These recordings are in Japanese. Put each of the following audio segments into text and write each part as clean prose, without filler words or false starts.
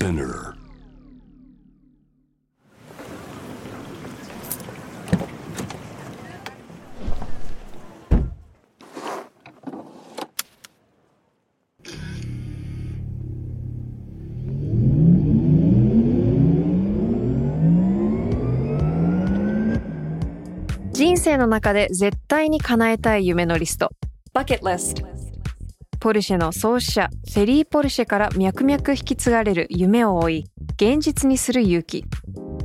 Spinner。人生の中で絶対に叶えたい夢のリスト、Bucket List。ポルシェの創始者フェリー・ポルシェから脈々引き継がれる夢を追い、現実にする勇気。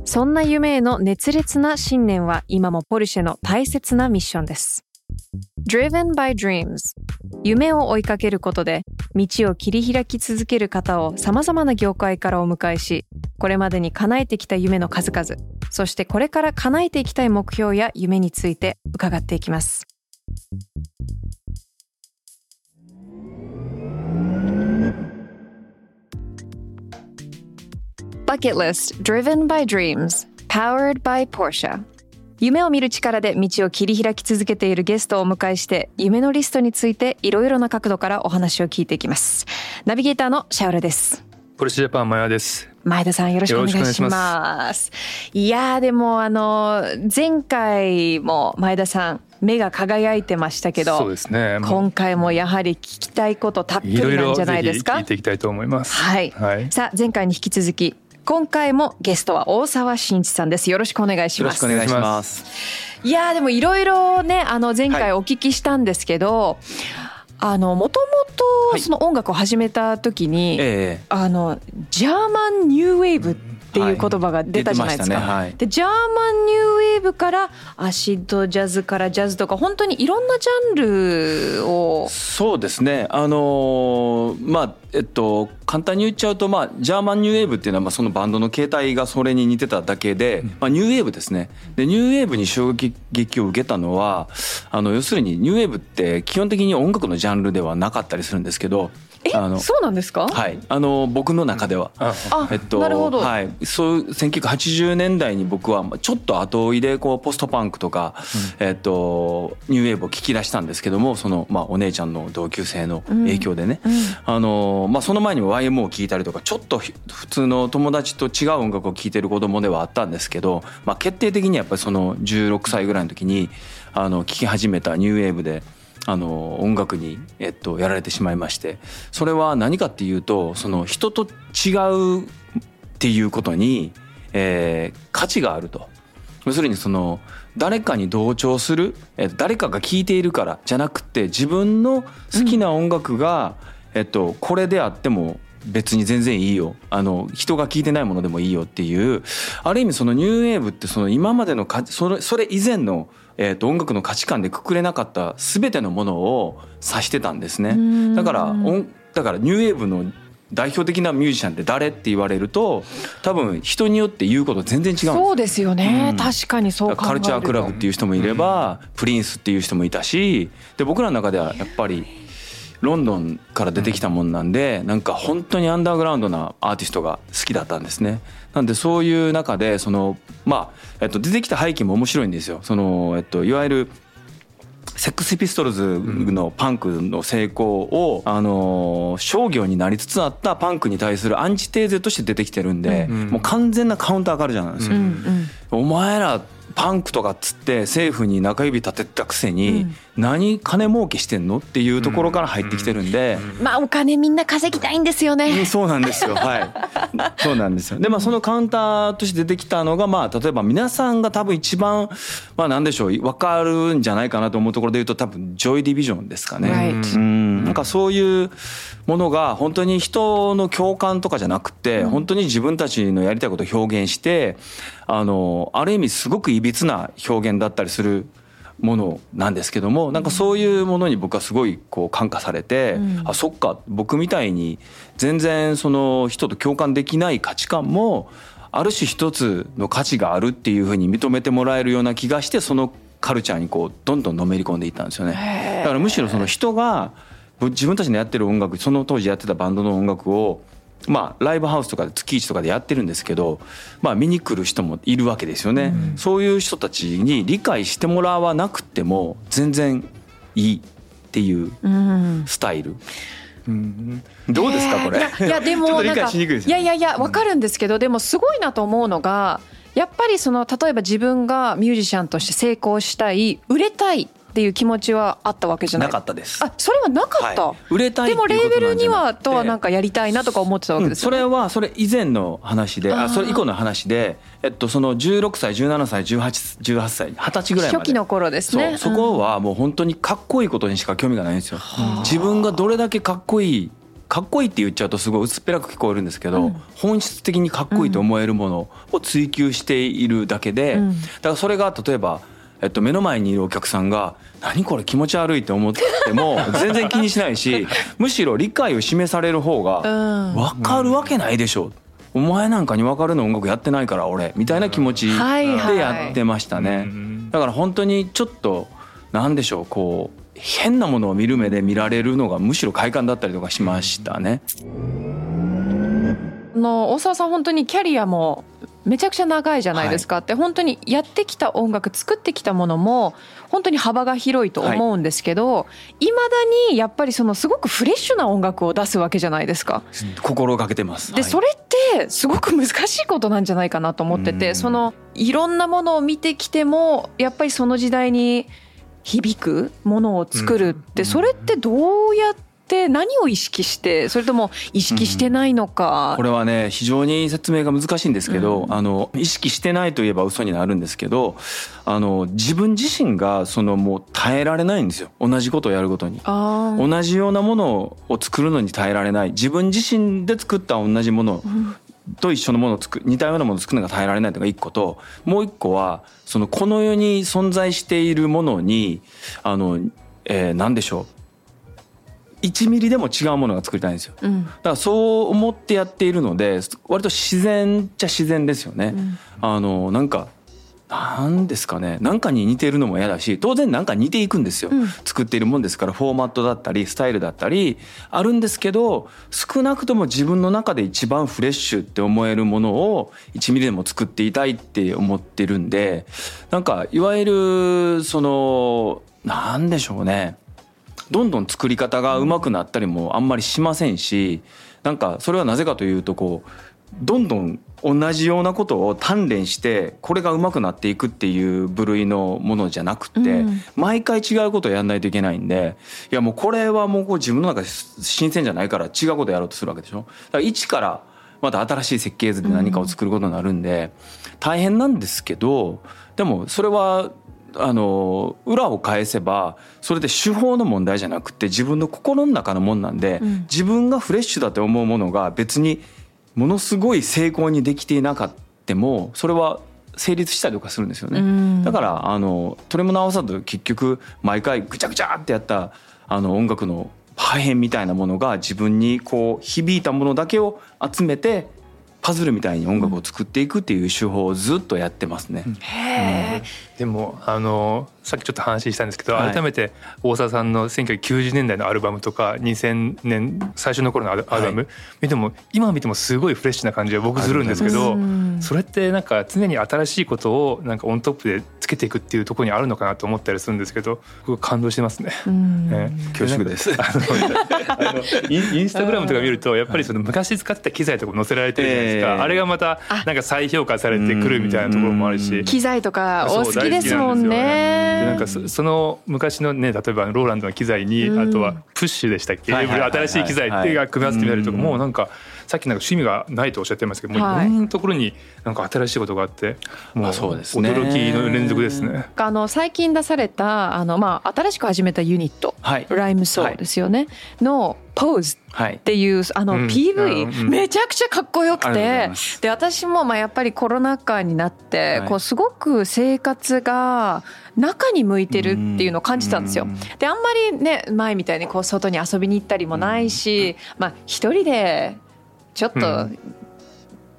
そんな夢への熱烈な信念は今もポルシェの大切なミッションです。Driven by Dreams。夢を追いかけることで、道を切り開き続ける方を様々な業界からお迎えし、これまでに叶えてきた夢の数々、そしてこれから叶えていきたい目標や夢について伺っていきます。Bucket List Driven by Dreams Powered by Porsche。夢を見る力で道を切り開き続けているゲストをお迎えして、夢のリストについていろいろな角度からお話を聞いていきます。ナビゲーターのシャウラです。ポルシェジャパン前田です。前田さんよろしくお願いします。いやーでも前回も前田さん目が輝いてましたけど、そうですね、今回もやはり聞きたいことたっぷりなんじゃないですか。いろいろぜひ聞いていきたいと思います。はい。はい、さあ前回に引き続き。今回もゲストは大沢慎一さんです。よろしくお願いします。よろしくお願いします。いやーでもいろいろね前回お聞きしたんですけど、はい、もともとその音楽を始めた時に、はい、ジャーマンニューウェーブっていう言葉が出たじゃないですか。はい、出てましたね。はい、でジャーマンニューウェーブからアシッドジャズからジャズとか本当にいろんなジャンルを。そうですね。簡単に言っちゃうと、ジャーマンニューウェーブっていうのはそのバンドの形態がそれに似てただけで、ニューウェーブですね。でニューウェーブに衝撃を受けたのは要するにニューウェーブって基本的に音楽のジャンルではなかったりするんですけど。そうなんですか？はい、僕の中では、なるほど。はい、そういう1980年代に僕はちょっと後追いでこうポストパンクとか、ニューウェーブを聞き出したんですけども、そのお姉ちゃんの同級生の影響でね、その前にも YMO を聴いたりとか、ちょっと普通の友達と違う音楽を聴いてる子供ではあったんですけど、決定的にやっぱりその16歳ぐらいの時に聴き始めたニューウェーブで。音楽に、やられてしまいまして、それは何かっていうと、その人と違うっていうことに、価値があると。要するにその誰かに同調する、誰かが聴いているからじゃなくて、自分の好きな音楽が、これであっても別に全然いいよ、人が聴いてないものでもいいよっていう、ある意味そのニューウェーブってその今までのそれ以前の音楽の価値観でくくれなかった全てのものを指してたんですね。だからニューウェーブの代表的なミュージシャンって誰って言われると、多分人によって言うこと全然違うんです。そうですよね、確かにそう考えると。カルチャークラブっていう人もいれば、プリンスっていう人もいたし、で僕らの中ではやっぱりロンドンから出てきたもんなんで、なんか本当にアンダーグラウンドなアーティストが好きだったんですね。なんでそういう中でその、出てきた背景も面白いんですよ。その、いわゆるセックスピストルズのパンクの成功を、商業になりつつあったパンクに対するアンチテーゼとして出てきてるんで、もう完全なカウンターカルチャーなんですよ。お前らパンクとかっつって政府に中指立てたくせに、何金儲けしてんのっていうところから入ってきてるんで、お金みんな稼ぎたいんですよね。そうなんですよ、はい、そうなんですよ。でそのカウンターとして出てきたのが、例えば皆さんが多分一番何でしょう、分かるんじゃないかなと思うところで言うと、多分ジョイディビジョンですかね。なんかそういうものが本当に人の共感とかじゃなくて、本当に自分たちのやりたいことを表現して、ある意味すごくいびつな表現だったりするものなんですけども、なんかそういうものに僕はすごいこう感化されて、あ、そっか、僕みたいに全然その人と共感できない価値観もある種一つの価値があるっていうふうに認めてもらえるような気がして、そのカルチャーにこうどんどんのめり込んでいったんですよね。だからむしろその人が自分たちのやってる音楽、その当時やってたバンドの音楽をライブハウスとかで月1とかでやってるんですけど、見に来る人もいるわけですよね。そういう人たちに理解してもらわなくても全然いいっていうスタイル、うん、どうですかこれ。いやでもなんかいや分かるんですけど、でもすごいなと思うのがやっぱりその例えば自分がミュージシャンとして成功したい、売れたいっていう気持ちはあったわけじゃない。なかったです。あ、それはなかった。はい、売れたいっていうことなんじゃなくて。でもレーベルにはとはなんかやりたいなとか思ってたわけですよね。うん、それはそれ以前の話で、それ以降の話で、その16歳、17歳、18歳、20歳ぐらいまで。初期の頃ですね。そこはもう本当にかっこいいことにしか興味がないんですよ。うん、自分がどれだけかっこいいって言っちゃうとすごい薄っぺらく聞こえるんですけど、本質的にかっこいいと思えるものを追求しているだけで、だからそれが例えば目の前にいるお客さんが何これ気持ち悪いって思っても全然気にしないし、むしろ理解を示される方が分かるわけないでしょ、お前なんかに分かるの音楽やってないから俺みたいな気持ちでやってましたね。だから本当にちょっとなんでしょう、こう変なものを見る目で見られるのがむしろ快感だったりとかしましたね。大沢さん本当にキャリアもめちゃくちゃ長いじゃないですか、って本当にやってきた音楽、作ってきたものも本当に幅が広いと思うんですけど、いまだにやっぱりそのすごくフレッシュな音楽を出すわけじゃないですか。心がけてます。でそれってすごく難しいことなんじゃないかなと思ってて、そのいろんなものを見てきてもやっぱりその時代に響くものを作るって、それってどうやって何を意識して、それとも意識してないのか、これはね非常に説明が難しいんですけど、意識してないといえば嘘になるんですけど、自分自身がそのもう耐えられないんですよ、同じことをやるごとに。同じようなものを作るのに耐えられない、自分自身で作った同じものと一緒のものを似たようなものを作るのが耐えられないというのが一個と、もう一個はそのこの世に存在しているものに何でしょう、1ミリでも違うものが作りたいんですよ、だからそう思ってやっているので割と自然っちゃ自然ですよね、なんかなんですかね、なんかに似てるのも嫌だし、当然なんか似ていくんですよ、作っているもんですから。フォーマットだったりスタイルだったりあるんですけど、少なくとも自分の中で一番フレッシュって思えるものを1ミリでも作っていたいって思ってるんで、なんかいわゆるそのなんでしょうね、どんどん作り方が上手くなったりもあんまりしませんし、なんかそれはなぜかというと、こうどんどん同じようなことを鍛錬してこれが上手くなっていくっていう部類のものじゃなくて、毎回違うことをやんないといけないんで、いやもうこれはもう自分の中で新鮮じゃないから違うことやろうとするわけでしょ。だから一からまた新しい設計図で何かを作ることになるんで大変なんですけど、でもそれは裏を返せばそれで手法の問題じゃなくて自分の心の中のもんなんで、自分がフレッシュだと思うものが別にものすごい成功にできていなかったもそれは成立したりとかするんですよね。だから取りも直さず結局毎回ぐちゃぐちゃってやった音楽の破片みたいなものが自分にこう響いたものだけを集めてパズルみたいに音楽を作っていくっていう手法をずっとやってますね。へー。でもさっきちょっと話したんですけど、改めて大沢さんの1990年代のアルバムとか2000年最初の頃のアルバム見ても、今見てもすごいフレッシュな感じは僕するんですけど、それってなんか常に新しいことをなんかオントップでつけていくっていうところにあるのかなと思ったりするんですけど、僕感動してますね。恐縮です。インスタグラムとか見るとやっぱりその昔使ってた機材とか載せられてるじゃないですか、あれがまたなんか再評価されてくるみたいなところもあるし、機材とかお好きですもんね。なんかその昔のね、例えばローランドの機材に、あとはプッシュでしたっけ、新しい機材が組み合わせてみたりとか、もうなんかさっきなんか趣味がないとおっしゃってましたけど、もういろんなところになんか新しいことがあって、もう驚きの連続ですね。最近出された新しく始めたユニット、ライムソーですよねのポーズっていうPV めちゃくちゃかっこよくて、で私もやっぱりコロナ禍になってこうすごく生活が中に向いてるっていうのを感じたんですよ。であんまりね前みたいにこう外に遊びに行ったりもないし、一人でちょっと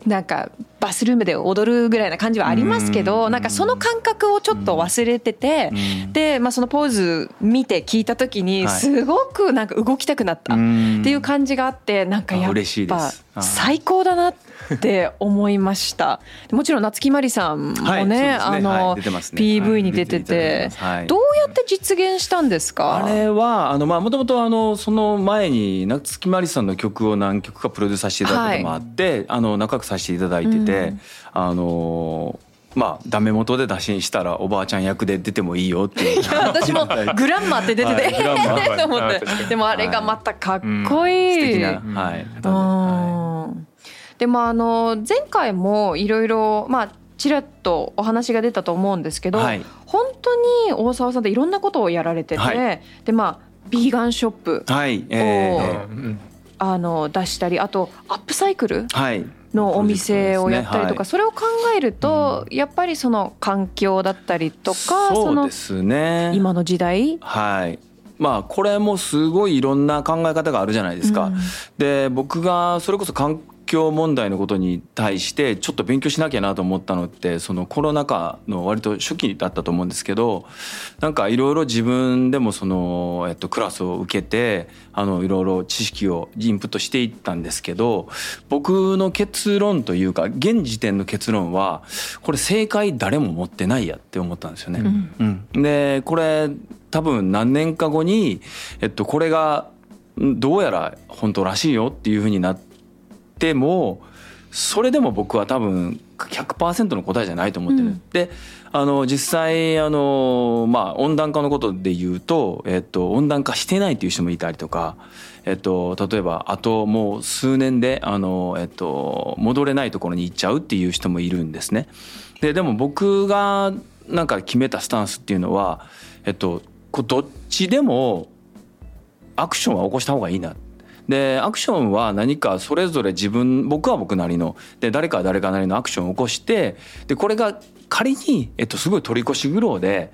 なんかバスルームで踊るぐらいな感じはありますけど、なんかその感覚をちょっと忘れてて、で、まあ、そのポーズ見て聞いた時にすごくなんか動きたくなったっていう感じがあって、なんかやっぱ最高だなって思いました。もちろん夏木マリさんもね、あの PV に出てて、どうやって実現したんですか？あれはあの、まあ、もともとあのその前に夏木マリさんの曲を何曲かプロデュースさせていただいたこともあって、はい、あの仲良くさせていただいてて、まあ、ダメ元で打診したらおばあちゃん役で出てもいいよっていう私もグランマって出てて、はい、と思って。でもあれがまたかっこいい、素敵な、はい、方で、はい、でもあの前回もいろいろちらっとお話が出たと思うんですけど、はい、本当に大沢さんっていろんなことをやられてて、はい、でまあビーガンショップを、はいあの出したり、あとアップサイクル、はいのお店をやったりとか、それを考えるとやっぱりその環境だったりとか、その今の時代、はい、まあこれもすごいいろんな考え方があるじゃないですか。で、僕がそれこそ環境問題のことに対してちょっと勉強しなきゃなと思ったのって、そのコロナ禍の割と初期だったと思うんですけど、なんかいろいろ自分でもそのクラスを受けていろいろ知識をインプットしていったんですけど、僕の結論というか現時点の結論はこれ正解誰も持ってないやって思ったんですよね、うんうん、でこれ多分何年か後に、これがどうやら本当らしいよっていう風になって、でもそれでも僕は多分 100% の答えじゃないと思ってる、うん、で実際まあ、温暖化のことで言うと、温暖化してないっていう人もいたりとか、例えばあともう数年で戻れないところに行っちゃうっていう人もいるんですね。 でも僕がなんか決めたスタンスっていうのは、どっちでもアクションは起こした方がいいな。でアクションは何かそれぞれ僕は僕なりので誰かは誰かなりのアクションを起こして、でこれが仮にすごい取り越し苦労で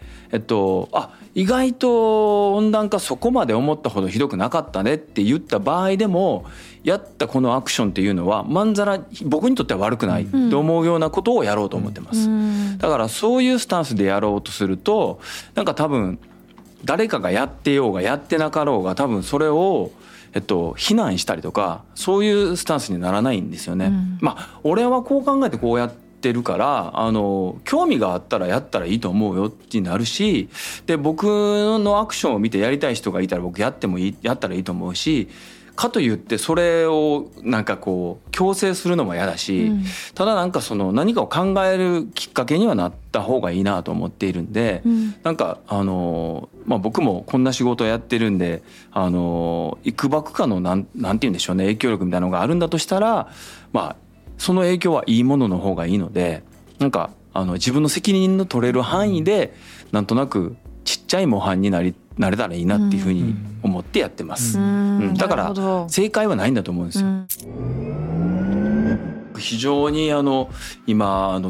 意外と温暖化そこまで思ったほどひどくなかったねって言った場合でも、やったこのアクションっていうのはまんざら僕にとっては悪くないと思うようなことをやろうと思ってます、うん、だからそういうスタンスでやろうとすると、なんか多分誰かがやってようがやってなかろうが多分それを非難したりとかそういうスタンスにならないんですよね、うん、まあ俺はこう考えてこうやってるから、興味があったらやったらいいと思うよってなるし、で僕のアクションを見てやりたい人がいたら僕やったらいいと思うし、かといってそれをなんかこう強制するのも嫌だし、うん、ただなんかその何かを考えるきっかけにはなった方がいいなと思っているんで、うん、なんかまあ、僕もこんな仕事をやってるんで幾ばくかのなんて言うんでしょうね、影響力みたいなのがあるんだとしたら、まあ、その影響はいいものの方がいいので、なんか自分の責任の取れる範囲で、うん、なんとなくちっちゃい模範になれたらいいなっていうふうに思ってやってます、うんうん、だから正解はないんだと思うんですよ、うん、非常に今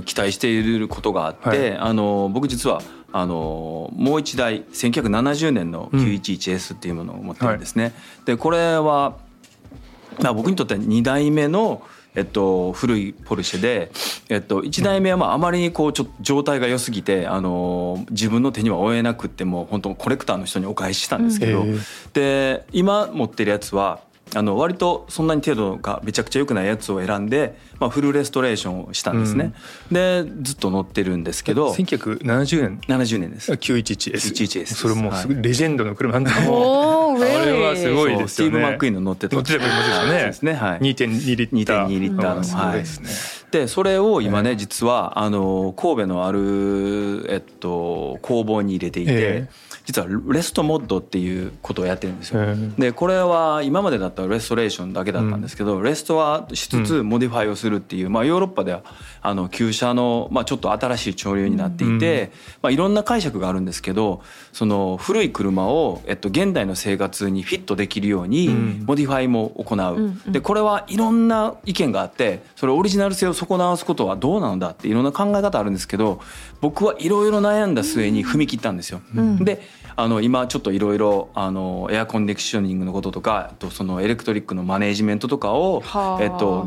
期待していることがあって、はい、僕実はもう一台1970年の 911S っていうものを持ってるんですね、うん、でこれは、まあ、僕にとっては2代目の古いポルシェで、1台目はまああまりにこうちょっと状態が良すぎて自分の手には負えなくってもう本当コレクターの人にお返ししたんですけど、で今持ってるやつは割とそんなに程度がめちゃくちゃ良くないやつを選んで、まあ、フルレストレーションをしたんですね、うん、でずっと乗ってるんですけど、1970年70年です 911S。 それもうすごいレジェンドの車なんだけど、あれはすごいですよね。スティーブ・マックイーンの乗ってたですね、はい、2.2 リッター 2.2 リッターの、はい、ですね。でそれを今ね、実は神戸のある工房に入れていて、実はレストモッドっていうことをやってるんですよ、でこれは今までだったらレストレーションだけだったんですけど、レストはしつつモディファイをするっていう、まあ、ヨーロッパでは旧車の、まあ、ちょっと新しい潮流になっていて、まあ、いろんな解釈があるんですけど、その古い車を現代の生活にフィットできるようにモディファイも行う。でこれはいろんな意見があって、それオリジナル性を損なわすことはどうなんだっていろんな考え方あるんですけど、僕はいろいろ悩んだ末に踏み切ったんですよ。で今ちょっといろいろエアコンディショニングのこととか、そのエレクトリックのマネジメントとかを、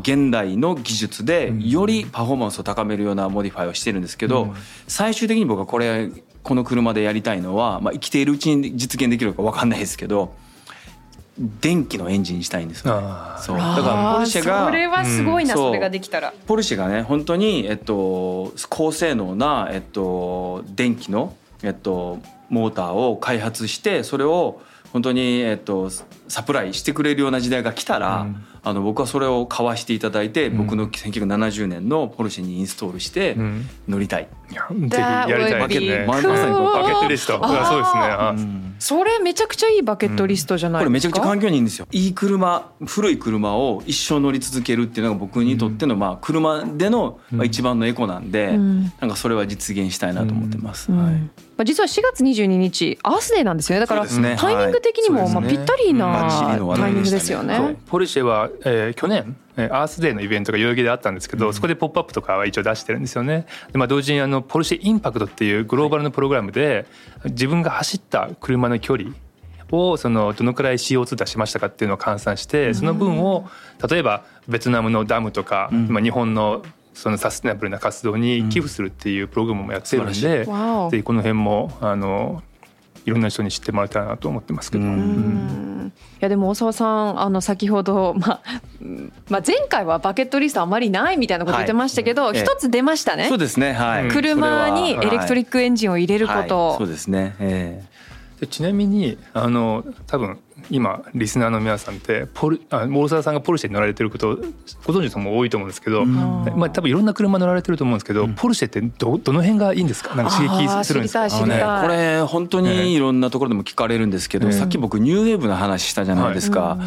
現代の技術でよりパフォーマンスを高めるようなモディファイをしてるんですけど、最終的に僕はこの車でやりたいのは、生きているうちに実現できるか分かんないですけど、電気のエンジンにしたいんですよね。そうだからポルシェが、それはすごいな、それができたら。ポルシェがね本当に、高性能な、電気の、モーターを開発して、それを本当に、サプライしてくれるような時代が来たら、僕はそれを買わしていただいて、僕の1970年のポルシェにインストールして乗りたい、ぜひやりたいですね。まさにバケットリスト。そうですね。それめちゃくちゃいいバケットリストじゃないですか。これめちゃくちゃ環境にいいんですよ。いい車、古い車を一生乗り続けるっていうのが僕にとっての、車での一番のエコなんで、なんかそれは実現したいなと思ってます。実は4月22日アースデーなんですよね。だから、タイミング的にも、ぴったりなタイミングですよね。ポルシェは、去年アースデーのイベントが代々木であったんですけど、そこでポップアップとかは一応出してるんですよね。で、同時にポルシェインパクトっていうグローバルのプログラムで、自分が走った車の距離をどのくらい CO2 出しましたかっていうのを換算して、その分を例えばベトナムのダムとか、日本のそのサステナブルな活動に寄付するっていうプログラムもやってるんで、ぜひこの辺もいろんな人に知ってもらえたらなと思ってますけど。いやでも大沢さん、先ほど、前回はバケットリストあまりないみたいなこと言ってましたけど、一つ出ましたね。そうですね、車にエレクトリックエンジンを入れること、そうですね、でちなみに多分今リスナーの皆さんって大沢さんがポルシェに乗られてることご存知の人も多いと思うんですけど、多分いろんな車乗られてると思うんですけど、ポルシェってどの辺がいいんですか？なんか刺激するんですか？これ本当にいろんなところでも聞かれるんですけど、さっき僕ニューウェーブの話したじゃないですか、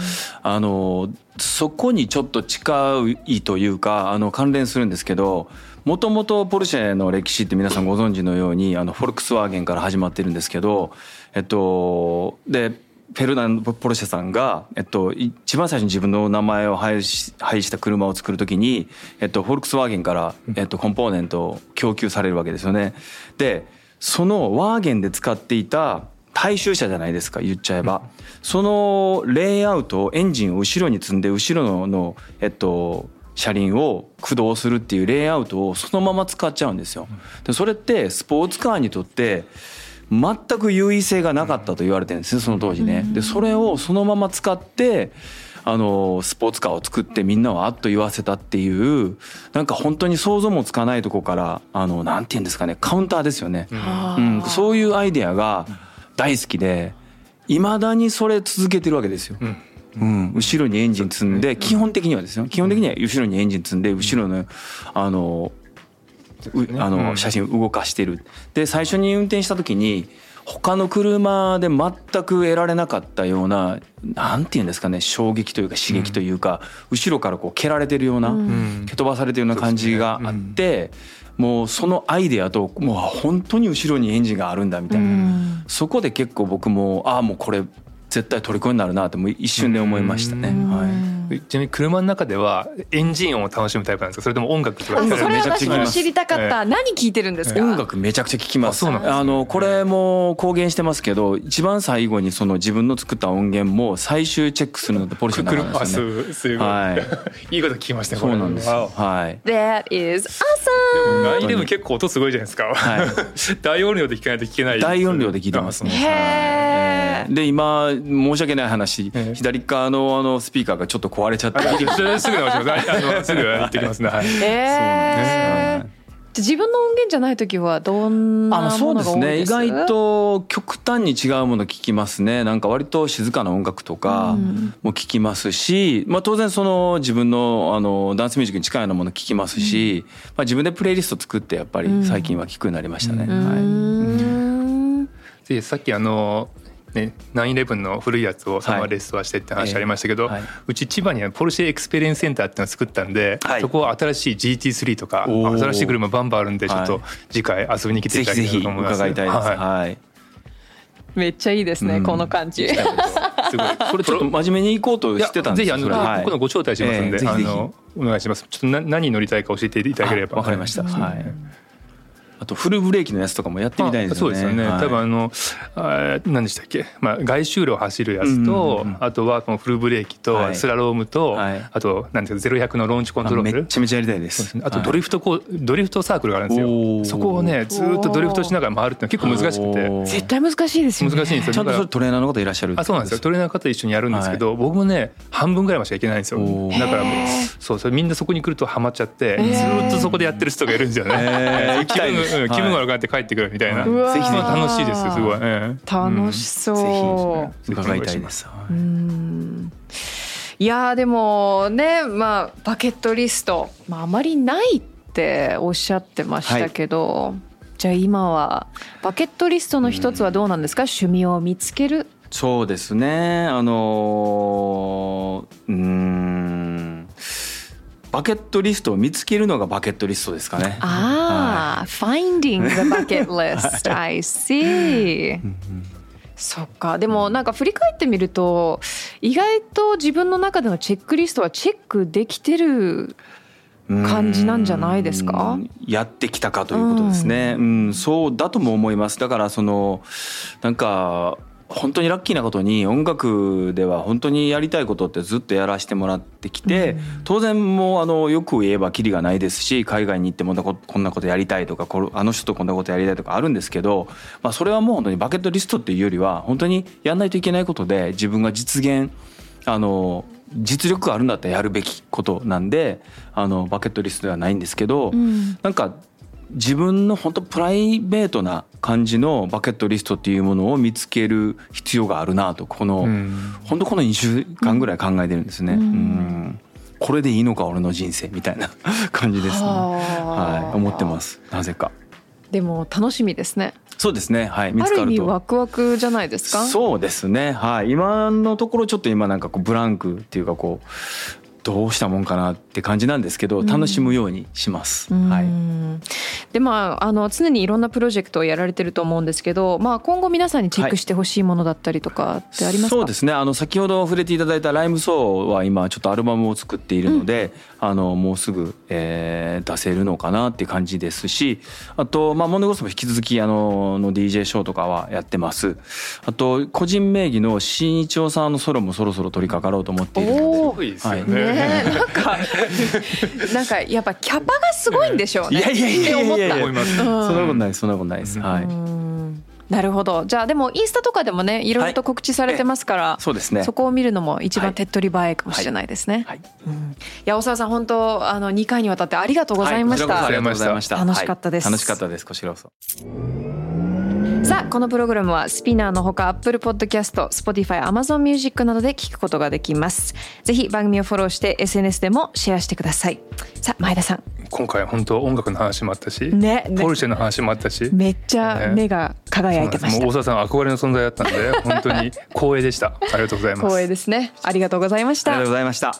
そこにちょっと近いというか、関連するんですけど、もともとポルシェの歴史って皆さんご存知のように、フォルクスワーゲンから始まってるんですけど、でフェルナンド・ポルシェさんが、一番最初に自分の名前を配した車を作るときに、フォルクスワーゲンから、コンポーネントを供給されるわけですよね。でそのワーゲンで使っていた大衆車じゃないですか、言っちゃえば。そのレイアウトを、エンジンを後ろに積んで後ろの、車輪を駆動するっていうレイアウトをそのまま使っちゃうんですよ。でそれってスポーツカーにとって全く優位性がなかったと言われてるんですね、その当時ね。でそれをそのまま使ってスポーツカーを作って、みんなをあっと言わせたっていう、なんか本当に想像もつかないとこからなんて言うんですかね、カウンターですよね、そういうアイデアが大好きで、未だにそれ続けてるわけですよ。後ろにエンジン積んで、基本的にはですよ、基本的には後ろにエンジン積んで後ろの写真動かしてる。で最初に運転した時に他の車で全く得られなかったような、なんていうんですかね、衝撃というか刺激というか、後ろから蹴られてるような、蹴飛ばされてるような感じがあって、もうそのアイデアと、もう本当に後ろにエンジンがあるんだみたいな、そこで結構僕ももうこれ絶対虜になるなって一瞬で思いましたね。ちなみに車の中ではエンジン音を楽しむタイプなんですか？それとも音楽とか？それは私も知りたかった、何聴いてるんですか？音楽めちゃくちゃ聴きます。そうなんですね。これも公言してますけど、一番最後にその自分の作った音源も最終チェックするのってポルシェなんですよね。すごい、いいこと聞きましたね。そうなんです、That is awesome。 でも911結構音すごいじゃないですか、大音量で聴かないと聴けない。大音量で聴いてますね。で今申し訳ない話、左側のスピーカーがちょっと壊れちゃってすぐ直します。すぐ行ってきますね。自分の音源じゃないときはどんなものが多いですか？意外と極端に違うもの聞きますね。なんか割と静かな音楽とかも聞きますし、当然その自分のダンスミュージックに近いようなもの聞きますし、自分でプレイリスト作ってやっぱり最近は聞くようになりましたね。でさっき911の古いやつをレストアしてって話ありましたけど、うち千葉にポルシェエクスペリエンスセンターっていうのを作ったんで、そこは新しい GT3 とか新しい車バンバンあるんで、ちょっと次回遊びに来ていただきたいと思います。ぜひぜひ伺いたいです。めっちゃいいですね、この感じ。すごい。これちょっと真面目に行こうとしてたんですけど、僕のご招待しますんで、ぜひぜひお願いします。ちょっと何乗りたいか教えていただければ。わかりました。あとフルブレーキのやつとかもやってみたいんですよね。そうですよね、はい、多分何でしたっけ、まあ、外周路を走るやつと、うんうんうんうん、あとはこのフルブレーキとスラロームと、はい、あと何ですか0、100のローンチコントロール、めっちゃめちゃやりたいで す, です、ね、あとドリフトサークルがあるんですよ。そこをねずっとドリフトしながら回るってのは結構難しくて、絶対難しいですよね。難しいんですよ。ちゃんとそれトレーナーの方いらっしゃる。あ、そうなんですよ。トレーナーの方一緒にやるんですけど、はい、僕もね半分ぐらいまでしかいけないんですよ。だからもうそうそうみんなそこに来るとハマっちゃってずっとそこでやってる人がいるんじゃない気分が悪くなって帰ってくるみたいな、はい、ぜひ楽しいですよ。すごい、楽しそう、伺いたいです。うん、いやでもね、まあ、バケットリスト、まあ、あまりないっておっしゃってましたけど、はい、じゃあ今はバケットリストの一つはどうなんですか、趣味を見つける。そうですね、バケットリストを見つけるのがバケットリストですかね。ああ、はい、finding the bucket list、はい、I see そっか。でもなんか振り返ってみると意外と自分の中でのチェックリストはチェックできてる感じなんじゃないですか。やってきたかということですね、うん、そうだとも思います。だからそのなんか本当にラッキーなことに音楽では本当にやりたいことってずっとやらせてもらってきて、当然もうよく言えばキリがないですし、海外に行ってもこんなことやりたいとか、あの人とこんなことやりたいとかあるんですけど、まあそれはもう本当にバケットリストっていうよりは本当にやんないといけないことで、自分が実力があるんだったらやるべきことなんで、バケットリストではないんですけど、なんか自分の本当プライベートな感じのバケットリストっていうものを見つける必要があるなと、本当この2週間ぐらい考えてるんですね、うんうん、これでいいのか俺の人生みたいな感じですね、はい、思ってます。なぜかでも楽しみですね。そうですね、はい、見つかるとある意味ワクワクじゃないですか。そうですね、はい、今のところちょっと今なんかブランクっていうかどうしたもんかなって感じなんですけど、楽しむようにします、うん、はい。でまあ、常にいろんなプロジェクトをやられてると思うんですけど、まあ、今後皆さんにチェックしてほしいものだったりとかってありますか。はい、そうですね、先ほど触れていただいたライムソーは今ちょっとアルバムを作っているので、うん、もうすぐ、出せるのかなって感じですし、あと、まあ、モンデゴスも引き続きの DJ ショーとかはやってます。あと個人名義の新一郎さんのソロもそろそろ取り掛かろうと思っているので。おー、すごいですよね、はいねなんかやっぱキャパがすごいんでしょうね。いやいやいやいやいや、思います、うん、そんなことないですそんなことないです、はい、なるほど。じゃあでもインスタとかでもねいろいろと告知されてますから、はい、そうですね、そこを見るのも一番手っ取り早いかもしれないですね。はいはい、うん、いや大沢さん本当2回にわたってありがとうございました。ありがとうございました。楽しかったです、はい、楽しかったです。こちらこそ。さあこのプログラムはスピナーのほか Apple Podcast、Spotify、Amazon Music などで聞くことができます。ぜひ番組をフォローして SNS でもシェアしてください。さあ前田さん、今回本当音楽の話もあったし、ね、ポルシェの話もあったし、めっちゃ目が輝いてました、ね、もう大沢さん憧れの存在だったので本当に光栄でした。ありがとうございます。光栄ですね。ありがとうございました。ありがとうございました。